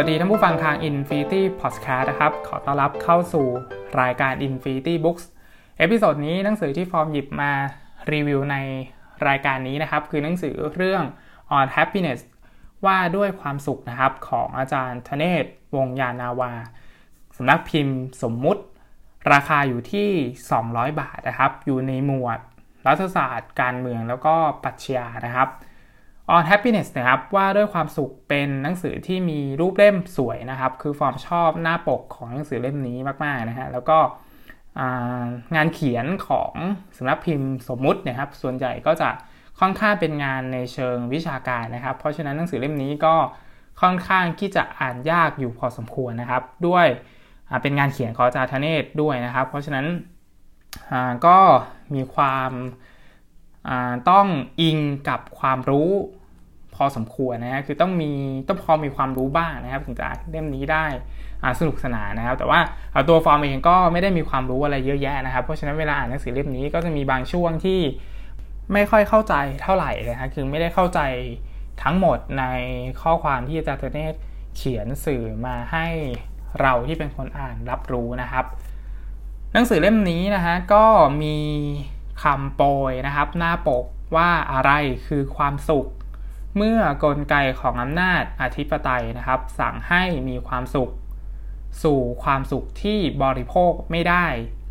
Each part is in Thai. วัสดีท่านผู้ฟังทาง Infinity Podcast นะครับขอต้อนรับเข้าสู่รายการ Infinity Books เอพิโซดนี้หนังสือที่ฟอร์มหยิบมารีวิวในรายการนี้นะครับคือหนังสือเรื่อง On Happiness ว่าด้วยความสุขนะครับของอาจารย์ธเนศ วงศ์ยานาวาสำนักพิมพ์สมมุติราคาอยู่ที่200บาทนะครับอยู่ในหมวดรัฐศาสตร์การเมืองแล้วก็ปรัชญานะครับOn Happiness นะครับว่าด้วยความสุขเป็นหนังสือที่มีรูปเล่มสวยนะครับคือฟอร์มชอบหน้าปกของหนังสือเล่มนี้มากๆนะฮะแล้วก็งานเขียนของสำนักพิมพ์สมมุตินะครับส่วนใหญ่ก็จะค่อนข้างเป็นงานในเชิงวิชาการนะครับเพราะฉะนั้นหนังสือเล่มนี้ก็ค่อนข้างที่จะอ่านยากอยู่พอสมควรนะครับด้วยเป็นงานเขียนของอาจารย์ธเนศด้วยนะครับเพราะฉะนั้นก็มีความต้องอิงกับความรู้พอสมควรนะฮะคือต้องพอมีความรู้บ้างนะครับถึงจะอ่านเล่มนี้ได้สนุกสนานนะครับแต่ว่าตัวฟอร์มเองก็ไม่ได้มีความรู้อะไรเยอะแยะนะครับเพราะฉะนั้นเวลาอ่านหนังสือเล่มนี้ก็จะมีบางช่วงที่ไม่ค่อยเข้าใจเท่าไหร่นะฮะคือไม่ได้เข้าใจทั้งหมดในข้อความที่อาจารย์ธเนศเขียนสื่อมาให้เราที่เป็นคนอ่านรับรู้นะครับหนังสือเล่มนี้นะฮะก็มีคำโปรยนะครับหน้าปกว่าอะไรคือความสุขเมื่อกลไกของอำนาจอธิปไตยนะครับสั่งให้มีความสุขสู่ความสุขที่บริโภคไม่ได้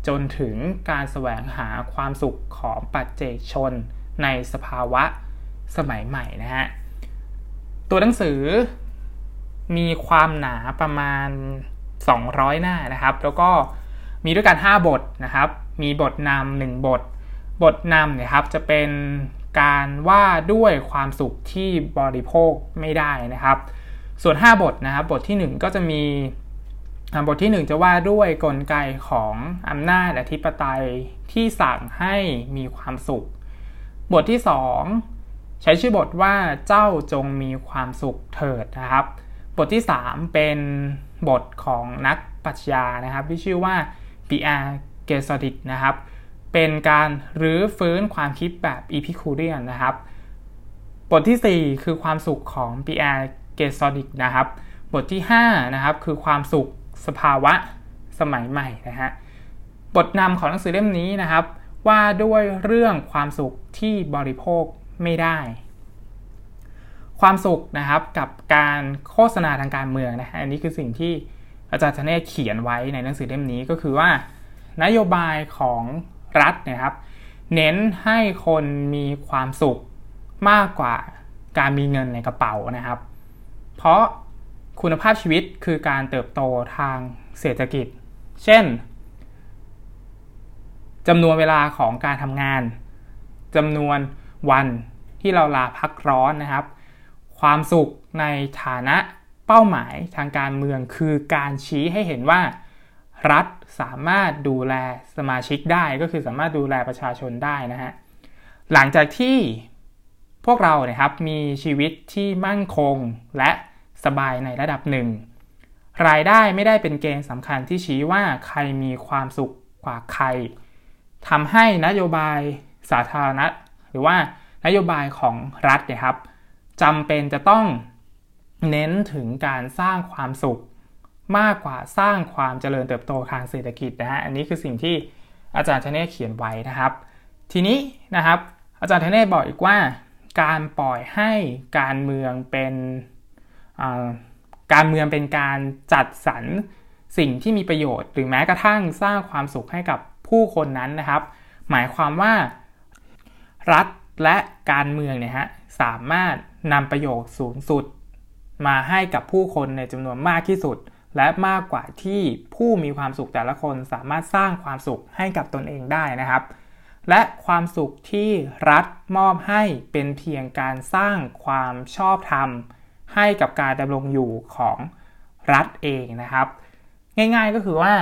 จนถึงการแสวงหาความสุขของปัจเจกชนในสภาวะสมัยใหม่นะฮะตัวหนังสือมีความหนาประมาณ200หน้านะครับแล้วก็มีด้วยกัน5บทนะครับมีบทนำ1บทนำเนี่ยครับจะเป็นการว่าด้วยความสุขที่บริโภคไม่ได้นะครับส่วน5บทนะครับบทที่1ก็จะมีบทที่1จะว่าด้วยกลไกของอำนาจอธิปไตยที่สั่งให้มีความสุขบทที่2ใช้ชื่อบทว่าเจ้าจงมีความสุขเถิดนะครับบทที่3เป็นบทของนักปรัชญานะครับที่ชื่อว่า PR Gateodic นะครับเป็นการรื้อฟื้นความคิดแบบ Epicurean นะครับบทที่4คือความสุขของ PR Gateodic นะครับบทที่5นะครับคือความสุขสภาวะสมัยใหม่นะฮะบทนำของหนังสือเล่มนี้นะครับว่าด้วยเรื่องความสุขที่บริโภคไม่ได้ความสุขนะครับกับการโฆษณาทางการเมืองนะฮะอันนี้คือสิ่งที่อาจารย์ธเนศเขียนไว้ในหนังสือเล่มนี้ก็คือว่านโยบายของรัฐนะครับเน้นให้คนมีความสุขมากกว่าการมีเงินในกระเป๋านะครับเพราะคุณภาพชีวิตคือการเติบโตทางเศรษฐกิจเช่นจำนวนเวลาของการทำงานจำนวนวันที่เราลาพักร้อนนะครับความสุขในฐานะเป้าหมายทางการเมืองคือการชี้ให้เห็นว่ารัฐสามารถดูแลสมาชิกได้ก็คือสามารถดูแลประชาชนได้นะฮะหลังจากที่พวกเราเนี่ยครับมีชีวิตที่มั่นคงและสบายในระดับหนึ่งรายได้ไม่ได้เป็นเกณฑ์สำคัญที่ชี้ว่าใครมีความสุขกว่าใครทำให้นโยบายสาธารณะหรือว่านโยบายของรัฐเนี่ยครับจำเป็นจะต้องเน้นถึงการสร้างความสุขมากกว่าสร้างความเจริญเติบโตทางเศรษฐกิจนะฮะอันนี้คือสิ่งที่อาจารย์ธเนศเขียนไว้นะครับทีนี้นะครับอาจารย์ธเนศบอกอีกว่าการปล่อยให้การเมืองเป็นการจัดสรรสิ่งที่มีประโยชน์หรือแม้กระทั่งสร้างความสุขให้กับผู้คนนั้นนะครับหมายความว่ารัฐและการเมืองเนี่ยฮะสามารถนำประโยชน์สูงสุดมาให้กับผู้คนในจำนวนมากที่สุดและมากกว่าที่ผู้มีความสุขแต่ละคนสามารถสร้างความสุขให้กับตนเองได้นะครับและความสุขที่รัฐมอบให้เป็นเพียงการสร้างความชอบธรรมให้กับการดำรงอยู่ของรัฐเองนะครับง่ายๆก็คือว่า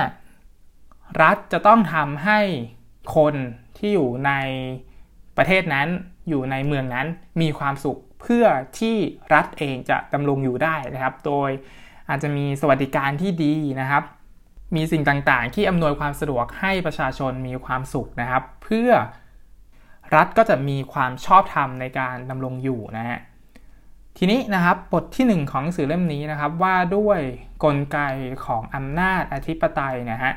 รัฐจะต้องทำให้คนที่อยู่ในประเทศนั้นอยู่ในเมืองนั้นมีความสุขเพื่อที่รัฐเองจะดำรงอยู่ได้นะครับโดยอาจจะมีสวัสดิการที่ดีนะครับมีสิ่งต่างๆที่อำนวยความสะดวกให้ประชาชนมีความสุขนะครับเพื่อรัฐก็จะมีความชอบธรรมในการดำรงอยู่นะฮะ ทีนี้นะครับบทที่1ของหนังสือเล่มนี้นะครับว่าด้วยกลไกของอำนาจอธิปไตยนะฮะ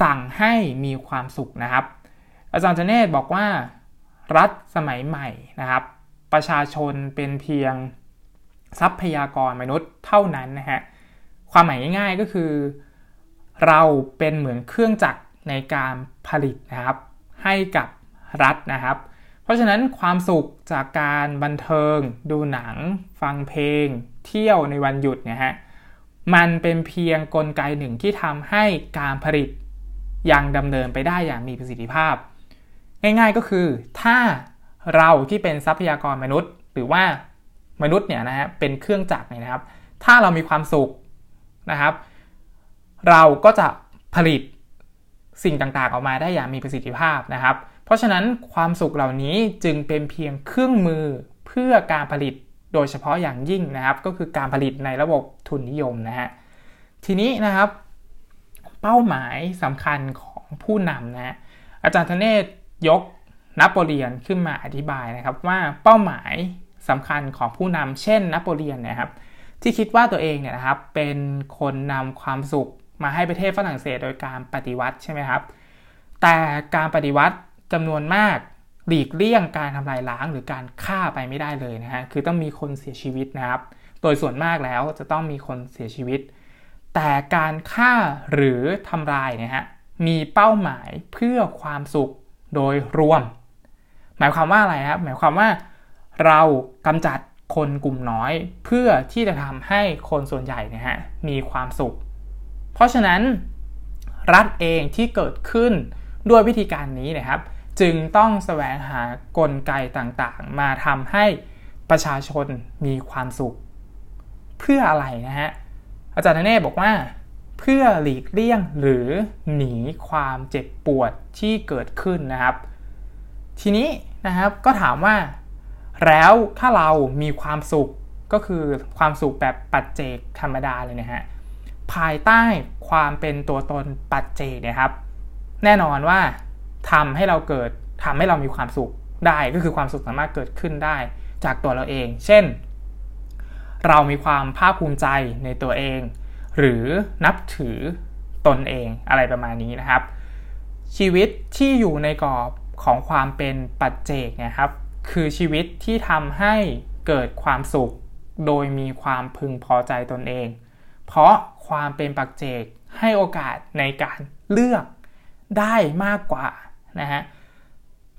สั่งให้มีความสุขนะครับอาจารย์จเนตบอกว่ารัฐสมัยใหม่นะครับประชาชนเป็นเพียงทรัพยากรมนุษย์เท่านั้นนะฮะความหมายง่ายๆก็คือเราเป็นเหมือนเครื่องจักรในการผลิตนะครับให้กับรัฐนะครับเพราะฉะนั้นความสุขจากการบันเทิงดูหนังฟังเพลงเที่ยวในวันหยุดเนี่ยฮะมันเป็นเพียงกลไกหนึ่งที่ทำให้การผลิตยังดำเนินไปได้อย่างมีประสิทธิภาพง่ายๆก็คือถ้าเราที่เป็นทรัพยากรมนุษย์หรือว่ามนุษย์เนี่ยนะฮะเป็นเครื่องจักรนะครับถ้าเรามีความสุขนะครับเราก็จะผลิตสิ่งต่างๆออกมาได้อย่างมีประสิทธิภาพนะครับเพราะฉะนั้นความสุขเหล่านี้จึงเป็นเพียงเครื่องมือเพื่อการผลิตโดยเฉพาะอย่างยิ่งนะครับก็คือการผลิตในระบบทุนนิยมนะฮะทีนี้นะครับเป้าหมายสำคัญของผู้นำนะอาจารย์ธเนศยกนโปเลียนขึ้นมาอธิบายนะครับว่าเป้าหมายสำคัญของผู้นำเช่นนโปเลียนนะครับที่คิดว่าตัวเองเนี่ยนะครับเป็นคนนำความสุขมาให้ประเทศฝรั่งเศสโดยการปฏิวัติใช่ไหมครับแต่การปฏิวัติจำนวนมากหลีกเลี่ยงการทำลายล้างหรือการฆ่าไปไม่ได้เลยนะฮะคือต้องมีคนเสียชีวิตนะครับโดยส่วนมากแล้วจะต้องมีคนเสียชีวิตแต่การฆ่าหรือทำลายเนี่ยฮะมีเป้าหมายเพื่อความสุขโดยรวมหมายความว่าอะไรครับหมายความว่าเรากำจัดคนกลุ่มน้อยเพื่อที่จะทำให้คนส่วนใหญ่เนี่ยฮะมีความสุขเพราะฉะนั้นรัฐเองที่เกิดขึ้นด้วยวิธีการนี้นะครับจึงต้องแสวงหากลไกต่างๆมาทำให้ประชาชนมีความสุขเพื่ออะไรนะฮะอาจารย์ธเนศบอกว่าเพื่อหลีกเลี่ยงหรือหนีความเจ็บปวดที่เกิดขึ้นนะครับทีนี้นะครับก็ถามว่าแล้วถ้าเรามีความสุขก็คือความสุขแบบปัจเจกธรรมดาเลยนะฮะภายใต้ความเป็นตัวตนปัจเจกนะครับแน่นอนว่าทำให้เรามีความสุขได้ก็คือความสุขสามารถเกิดขึ้นได้จากตัวเราเองเช่นเรามีความภาคภูมิใจในตัวเองหรือนับถือตนเองอะไรประมาณนี้นะครับชีวิตที่อยู่ในกรอบของความเป็นปัจเจกนะครับคือชีวิตที่ทำให้เกิดความสุขโดยมีความพึงพอใจตนเองเพราะความเป็นปัจเจกให้โอกาสในการเลือกได้มากกว่านะฮะ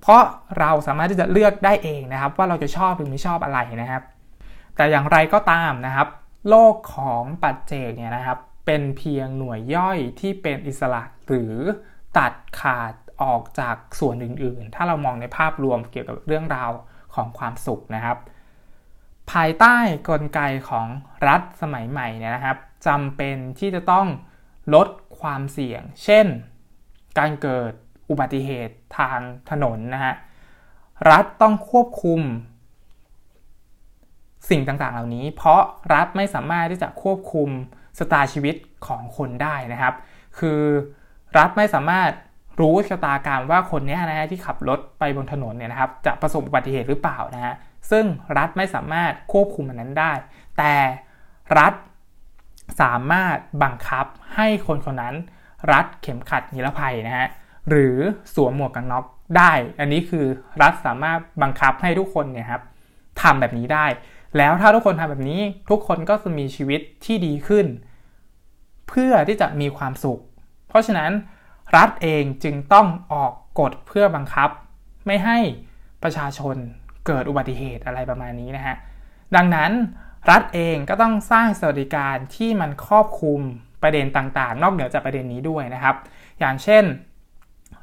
เพราะเราสามารถที่จะเลือกได้เองนะครับว่าเราจะชอบหรือไม่ชอบอะไรนะครับแต่อย่างไรก็ตามนะครับโลกของปัจเจกเนี่ยนะครับเป็นเพียงหน่วยย่อยที่เป็นอิสระหรือตัดขาดออกจากส่วนอื่นๆถ้าเรามองในภาพรวมเกี่ยวกับเรื่องราวของความสุขนะครับภายใต้กลไกของรัฐสมัยใหม่เนี่ยนะครับจำเป็นที่จะต้องลดความเสี่ยงเช่นการเกิดอุบัติเหตุทางถนนนะฮะรัฐต้องควบคุมสิ่งต่างๆเหล่านี้เพราะรัฐไม่สามารถที่จะควบคุมชะตาชีวิตของคนได้นะครับคือรัฐไม่สามารถรู้ชะตากรรมว่าคนนี้นะฮะที่ขับรถไปบนถนนเนี่ยนะครับจะประสบอุบัติเหตุหรือเปล่านะฮะซึ่งรัฐไม่สามารถควบคุมมันนั้นได้แต่รัฐสามารถบังคับให้คนคนนั้นรัดเข็มขัดนิรภัยนะฮะหรือสวมหมวกกันน็อกได้อันนี้คือรัฐสามารถบังคับให้ทุกคนเนี่ยครับทำแบบนี้ได้แล้วถ้าทุกคนทำแบบนี้ทุกคนก็จะมีชีวิตที่ดีขึ้นเพื่อที่จะมีความสุขเพราะฉะนั้นรัฐเองจึงต้องออกกฎเพื่อบังคับไม่ให้ประชาชนเกิดอุบัติเหตุอะไรประมาณนี้นะฮะดังนั้นรัฐเองก็ต้องสร้างสวัสดิการที่มันครอบคลุมประเด็นต่างๆนอกเหนือจากประเด็นนี้ด้วยนะครับอย่างเช่น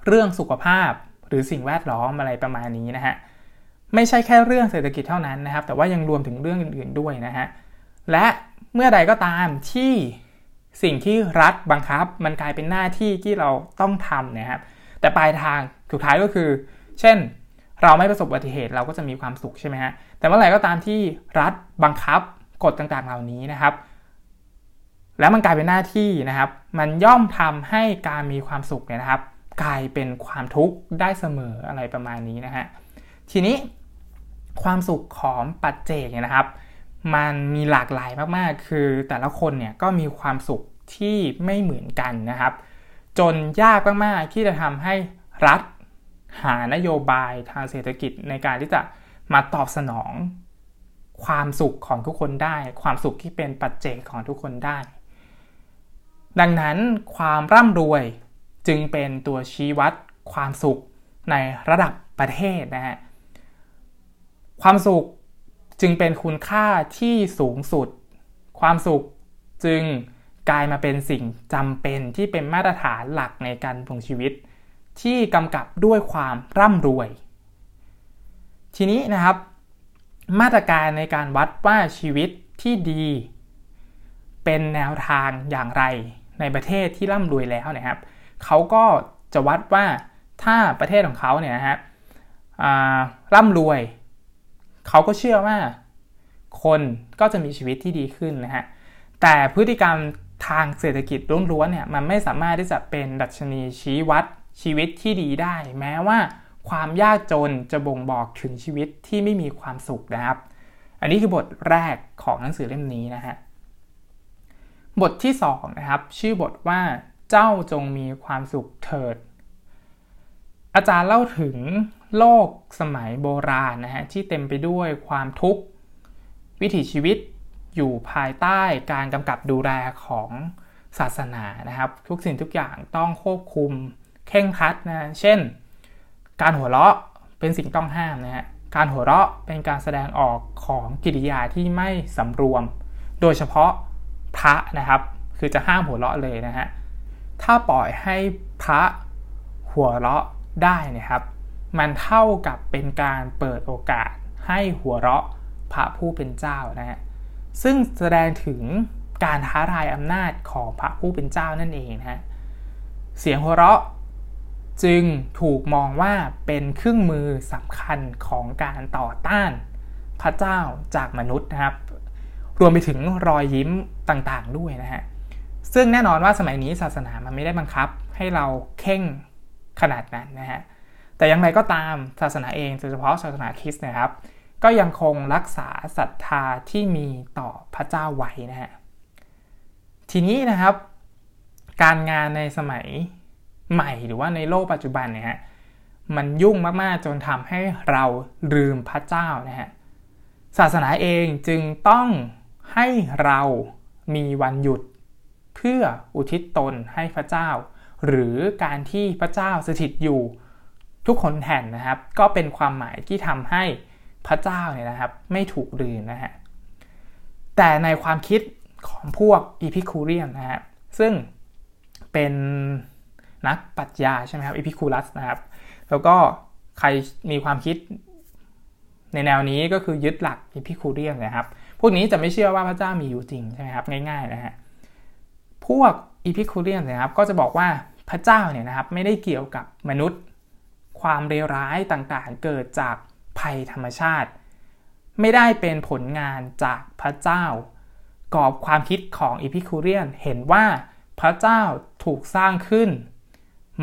เรื่องสุขภาพหรือสิ่งแวดล้อมอะไรประมาณนี้นะฮะไม่ใช่แค่เรื่องเศรษฐกิจเท่านั้นนะครับแต่ว่ายังรวมถึงเรื่องอื่นๆด้วยนะฮะและเมื่อใดก็ตามที่สิ่งที่รัฐบังคับมันกลายเป็นหน้าที่ที่เราต้องทำนะครับแต่ปลายทางสุดท้ายก็คือเช่นเราไม่ประสบอุบัติเหตุเราก็จะมีความสุขใช่ไหมฮะแต่เมื่อไหร่ก็ตามที่รัฐบังคับกฎต่างๆเหล่านี้นะครับแล้วมันกลายเป็นหน้าที่นะครับมันย่อมทำให้การมีความสุขเนี่ยนะครับกลายเป็นความทุกข์ได้เสมออะไรประมาณนี้นะฮะทีนี้ความสุขของปัจเจกเนี่ยนะครับ มันมีหลากหลายมากๆคือแต่ละคนเนี่ยก็มีความสุขที่ไม่เหมือนกันนะครับจนยากมากๆที่จะทำให้รัฐหานโยบายทางเศรษฐกิจในการที่จะมาตอบสนองความสุขของทุกคนได้ความสุขที่เป็นปัจเจกของทุกคนได้ดังนั้นความร่ำรวยจึงเป็นตัวชี้วัดความสุขในระดับประเทศนะฮะความสุขจึงเป็นคุณค่าที่สูงสุดความสุขจึงกลายมาเป็นสิ่งจำเป็นที่เป็นมาตรฐานหลักในการดำรงชีวิตที่กำกับด้วยความร่ำรวยทีนี้นะครับมาตรการในการวัดว่าชีวิตที่ดีเป็นแนวทางอย่างไรในประเทศที่ร่ำรวยแล้วนะครับเขาก็จะวัดว่าถ้าประเทศของเขาเนี่ยนะฮะร่ำรวยเขาก็เชื่อว่าคนก็จะมีชีวิตที่ดีขึ้นนะฮะแต่พฤติกรรมทางเศรษฐกิจล้วนๆเนี่ยมันไม่สามารถที่จะเป็นดัชนีชี้วัดชีวิตที่ดีได้แม้ว่าความยากจนจะบ่งบอกถึงชีวิตที่ไม่มีความสุขนะครับอันนี้คือบทแรกของหนังสือเล่มนี้นะฮะบทที่2นะครับชื่อบทว่าเจ้าจงมีความสุขเถิดอาจารย์เล่าถึงโลกสมัยโบราณนะฮะที่เต็มไปด้วยความทุกข์วิถีชีวิตอยู่ภายใต้การกำกับดูแลของศาสนานะครับทุกสิ่งทุกอย่างต้องควบคุมเคร่งครัดนะเช่นการหัวเราะเป็นสิ่งต้องห้ามนะฮะการหัวเราะเป็นการแสดงออกของกิริยาที่ไม่สำรวมโดยเฉพาะพระนะครับคือจะห้ามหัวเราะเลยนะฮะถ้าปล่อยให้พระหัวเราะได้นะครับมันเท่ากับเป็นการเปิดโอกาสให้หัวเราะพระผู้เป็นเจ้านะฮะซึ่งแสดงถึงการท้าทายอำนาจของพระผู้เป็นเจ้านั่นเองนะฮะเสียงหัวเราะจึงถูกมองว่าเป็นเครื่องมือสำคัญของการต่อต้านพระเจ้าจากมนุษย์นะครับรวมไปถึงรอยยิ้มต่างๆด้วยนะฮะซึ่งแน่นอนว่าสมัยนี้ศาสนามันไม่ได้บังคับให้เราเข่งขนาดนั้นนะฮะแต่อย่างไรก็ตามศาสนาเองโดยเฉพาะศาสนาคริสต์นะครับก็ยังคงรักษาศรัทธาที่มีต่อพระเจ้าไว้นะฮะทีนี้นะครับการงานในสมัยใหม่หรือว่าในโลกปัจจุบันเนี่ยฮะมันยุ่งมากๆจนทำให้เราลืมพระเจ้านะฮะศาสนาเองจึงต้องให้เรามีวันหยุดเพื่ออุทิศตนให้พระเจ้าหรือการที่พระเจ้าสถิตอยู่ทุกคนแห่งนะครับก็เป็นความหมายที่ทำให้พระเจ้าเนี่ยนะครับไม่ถูกลืมนะฮะแต่ในความคิดของพวก Epicurean นะฮะซึ่งเป็นนักปรัชญาใช่ไหมครับ Epicurus นะครับแล้วก็ใครมีความคิดในแนวนี้ก็คือยึดหลัก Epicurean นะครับพวกนี้จะไม่เชื่อว่าพระเจ้ามีอยู่จริงใช่ไหมครับง่ายๆนะฮะพวก Epicurean นะครับก็จะบอกว่าพระเจ้าเนี่ยนะครับไม่ได้เกี่ยวกับมนุษย์ความเลวร้ายต่างๆเกิดจากภัยธรรมชาติไม่ได้เป็นผลงานจากพระเจ้ากรอบความคิดของ Epicurean เห็นว่าพระเจ้าถูกสร้างขึ้น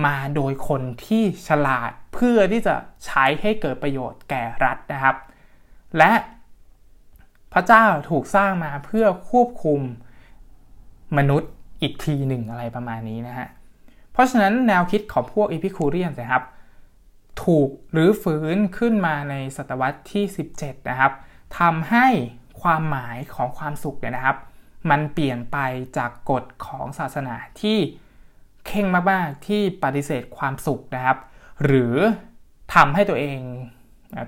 มาโดยคนที่ฉลาดเพื่อที่จะใช้ให้เกิดประโยชน์แก่รัฐนะครับและพระเจ้าถูกสร้างมาเพื่อควบคุมมนุษย์อีกทีหนึ่งอะไรประมาณนี้นะฮะเพราะฉะนั้นแนวคิดของพวก Epicurean นะครับถูกรื้อฟื้นขึ้นมาในศตวรรษที่17นะครับทำให้ความหมายของความสุขเนี่ยนะครับมันเปลี่ยนไปจากกฎของศาสนาที่เข่งมากๆที่ปฏิเสธความสุขนะครับหรือทำให้ตัวเอง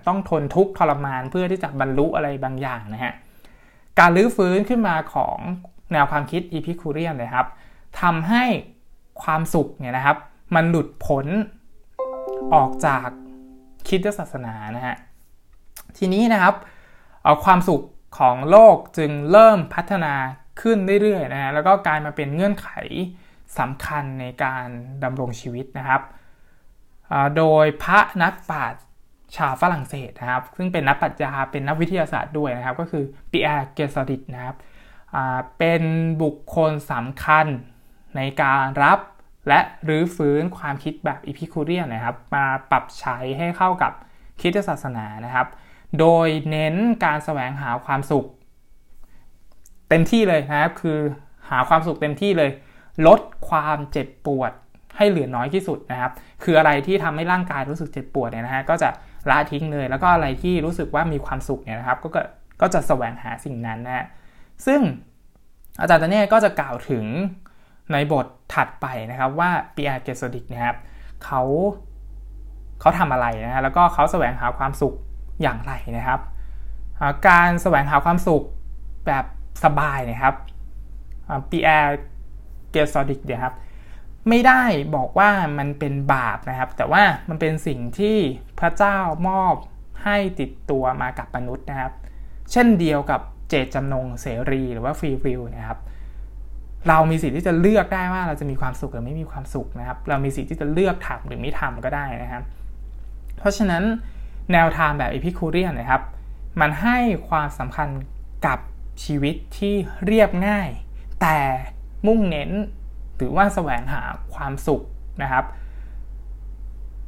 ต้องทนทุกข์ทรมานเพื่อที่จะบรรลุอะไรบางอย่างนะฮะการรื้อฟื้นขึ้นมาของแนวความคิด Epicurean นะครับทำให้ความสุขเนี่ยนะครับมันหลุดพ้นออกจากคริสตศาสนานะฮะทีนี้นะครับความสุขของโลกจึงเริ่มพัฒนาขึ้นเรื่อยๆนะฮะแล้วก็กลายมาเป็นเงื่อนไขสำคัญในการดำรงชีวิตนะครับโดยพระนักปราชญ์ชาวฝรั่งเศสนะครับซึ่งเป็นนักปรัชญาเป็นนักวิทยาศาสตร์ด้วยนะครับก็คือ PR Gateodic นะครับเป็นบุคคลสำคัญในการรับและรื้อฟื้นความคิดแบบ Epicurean นะครับมาปรับใช้ให้เข้ากับคริสตศาสนานะครับโดยเน้นการแสวงหาความสุข เต็มที่เลยนะครับคือหาความสุขเต็มที่เลยลดความเจ็บปวดให้เหลือน้อยที่สุดนะครับคืออะไรที่ทำให้ร่างกายรู้สึกเจ็บปวดเนี่ยนะฮะก็จะละทิ้งเลยแล้วก็อะไรที่รู้สึกว่ามีความสุขเนี่ยนะครับก็จะแสวงหาสิ่งนั้นนะฮะซึ่งอาจารย์ตะเน่ก็จะกล่าวถึงในบทถัดไปนะครับว่า PR Gateodic นะครับเขาทำอะไรนะฮะแล้วก็เขาแสวงหาความสุขอย่างไรนะครับการแสวงหาความสุขแบบสบายนะครับ PR Gateodic เนี่ยครับไม่ได้บอกว่ามันเป็นบาปนะครับแต่ว่ามันเป็นสิ่งที่พระเจ้ามอบให้ติดตัวมากับมนุษย์นะครับเช่นเดียวกับเจตจำนงเสรีหรือว่าฟรีวิลนะครับเรามีสิทธิ์ที่จะเลือกได้ว่าเราจะมีความสุขหรือไม่มีความสุขนะครับเรามีสิทธิ์ที่จะเลือกทำหรือไม่ทำก็ได้นะครับเพราะฉะนั้นแนวทางแบบ Epicurean นะครับมันให้ความสำคัญกับชีวิตที่เรียบง่ายแต่มุ่งเน้นหรือว่าแสวงหาความสุขนะครับ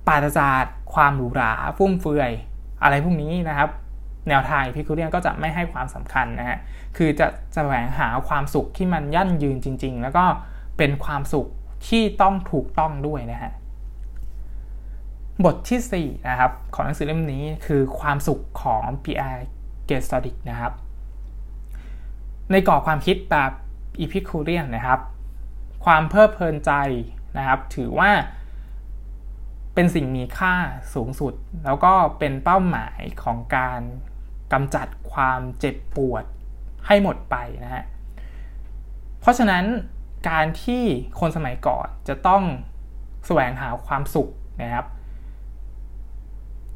ปราศจากความหรูหราฟุ่มเฟือยอะไรพวกนี้นะครับแนวทาง Epicurean ก็จะไม่ให้ความสำคัญนะฮะคือจะแสวงหาความสุขที่มันยั่งยืนจริงๆแล้วก็เป็นความสุขที่ต้องถูกต้องด้วยนะฮะบทที่4นะครับของหนังสือเล่มนี้คือความสุขของ PR Gateodic นะครับในกรอบความคิดแบบ Epicurean นะครับความเพลิดเพลินใจนะครับถือว่าเป็นสิ่งมีค่าสูงสุดแล้วก็เป็นเป้าหมายของการกำจัดความเจ็บปวดให้หมดไปนะฮะเพราะฉะนั้นการที่คนสมัยก่อนจะต้องแสวงหาความสุขนะครับ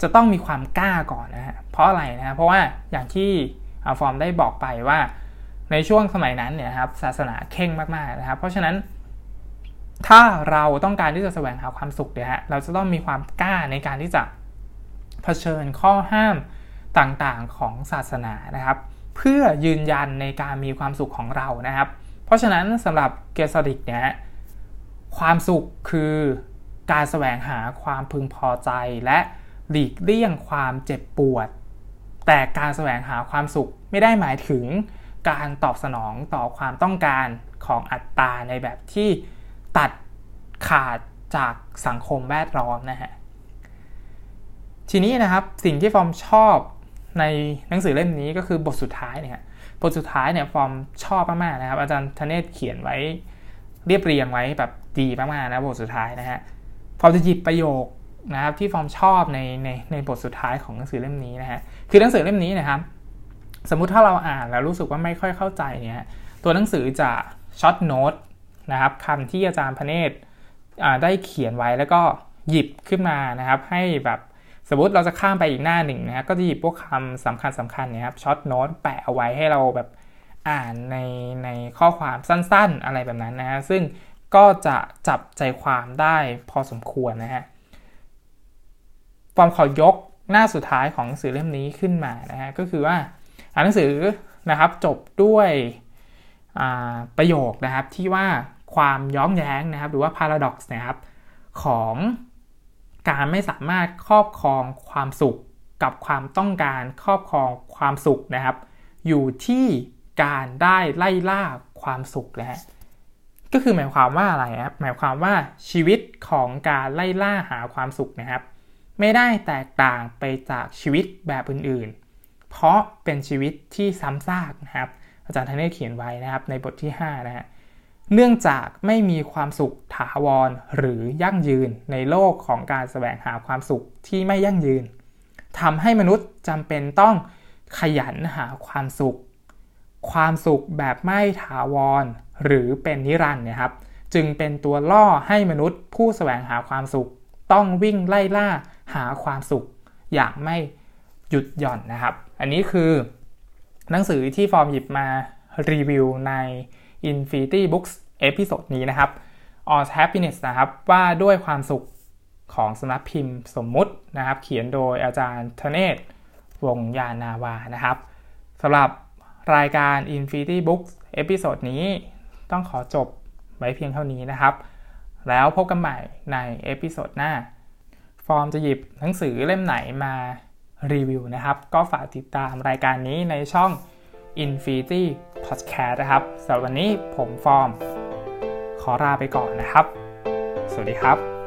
จะต้องมีความกล้าก่อนนะฮะเพราะอะไรนะเพราะว่าอย่างที่ฟอร์มได้บอกไปว่าในช่วงสมัยนั้นเนี่ยครับศาสนาเข่งมากๆนะครับเพราะฉะนั้นถ้าเราต้องการที่จะแสวงหาความสุขเนี่ยฮะเราจะต้องมีความกล้าในการที่จะเผชิญข้อห้ามต่างๆของศาสนานะครับเพื่อยืนยันในการมีความสุขของเรานะครับเพราะฉะนั้นสำหรับGateodicเนี่ยความสุขคือการแสวงหาความพึงพอใจและหลีกเลี่ยงความเจ็บปวดแต่การแสวงหาความสุขไม่ได้หมายถึงการตอบสนองต่อความต้องการของอัตตาในแบบที่ตัดขาดจากสังคมแวดล้อมนะฮะทีนี้นะครับสิ่งที่ฟอร์มชอบในหนังสือเล่มนี้ก็คือบทสุดท้ายเนี่ยบทสุดท้ายเนี่ยฟอร์มชอบมากๆนะครับอาจารย์ธเนศเขียนไว้เรียบเรียงไว้แบบดีมากๆนะบทสุดท้ายนะฮะฟอร์มจะหยิบประโยคนะครับที่ฟอร์มชอบในบทสุดท้ายของหนังสือเล่มนี้นะฮะคือหนังสือเล่มนี้นะครับสมมุติถ้าเราอ่านแล้วรู้สึกว่าไม่ค่อยเข้าใจเนี่ยตัวหนังสือจะช็อตโน้ตนะครับคำที่อาจารย์พเนตรได้เขียนไว้แล้วก็หยิบขึ้นมานะครับให้แบบสมมติเราจะข้ามไปอีกหน้าหนึ่งนะครับก็จะหยิบพวกคำสำคัญเนี่ยครับช็อตโน้ตแปะเอาไว้ให้เราแบบอ่านในข้อความสั้นๆอะไรแบบนั้นนะฮะซึ่งก็จะจับใจความได้พอสมควรนะฮะความขอยกหน้าสุดท้ายของหนังสือเล่มนี้ขึ้นมานะฮะก็คือว่าหนังสือนะครับจบด้วยประโยคนะครับที่ว่าความย้อนแย้งนะครับหรือว่า paradox นะครับของการไม่สามารถครอบครองความสุขกับความต้องการครอบครองความสุขนะครับอยู่ที่การได้ไล่ล่าความสุขนะฮะก็คือหมายความว่าอะไรครับหมายความว่าชีวิตของการไล่ล่าหาความสุขนะครับไม่ได้แตกต่างไปจากชีวิตแบบอื่นเพราะเป็นชีวิตที่ซ้ำซากนะครับอาจารย์ธเนศเขียนไว้นะครับในบทที่5นะฮะเนื่องจากไม่มีความสุขถาวรหรือยั่งยืนในโลกของการแสวงหาความสุขที่ไม่ยั่งยืนทำให้มนุษย์จำเป็นต้องขยันหาความสุขแบบไม่ถาวรหรือเป็นนิรันดร์นะครับจึงเป็นตัวล่อให้มนุษย์ผู้แสวงหาความสุขต้องวิ่งไล่ล่าหาความสุขอย่างไม่หยุดหย่อนนะครับอันนี้คือหนังสือที่ฟอร์มหยิบมารีวิวใน Infinity Books เอพิโซดนี้นะครับ On Happiness นะครับว่าด้วยความสุขของสำนักพิมพ์สมมุตินะครับเขียนโดยอาจารย์ธเนศ วงศ์ยานาวานะครับสำหรับรายการ Infinity Books เอพิโซดนี้ต้องขอจบไว้เพียงเท่านี้นะครับแล้วพบกันใหม่ในเอพิโซดหน้าฟอร์มจะหยิบหนังสือเล่มไหนมารีวิวนะครับก็ฝากติดตามรายการนี้ในช่อง Infinity Podcast นะครับสำหรับวันนี้ผมฟอร์มขอลาไปก่อนนะครับสวัสดีครับ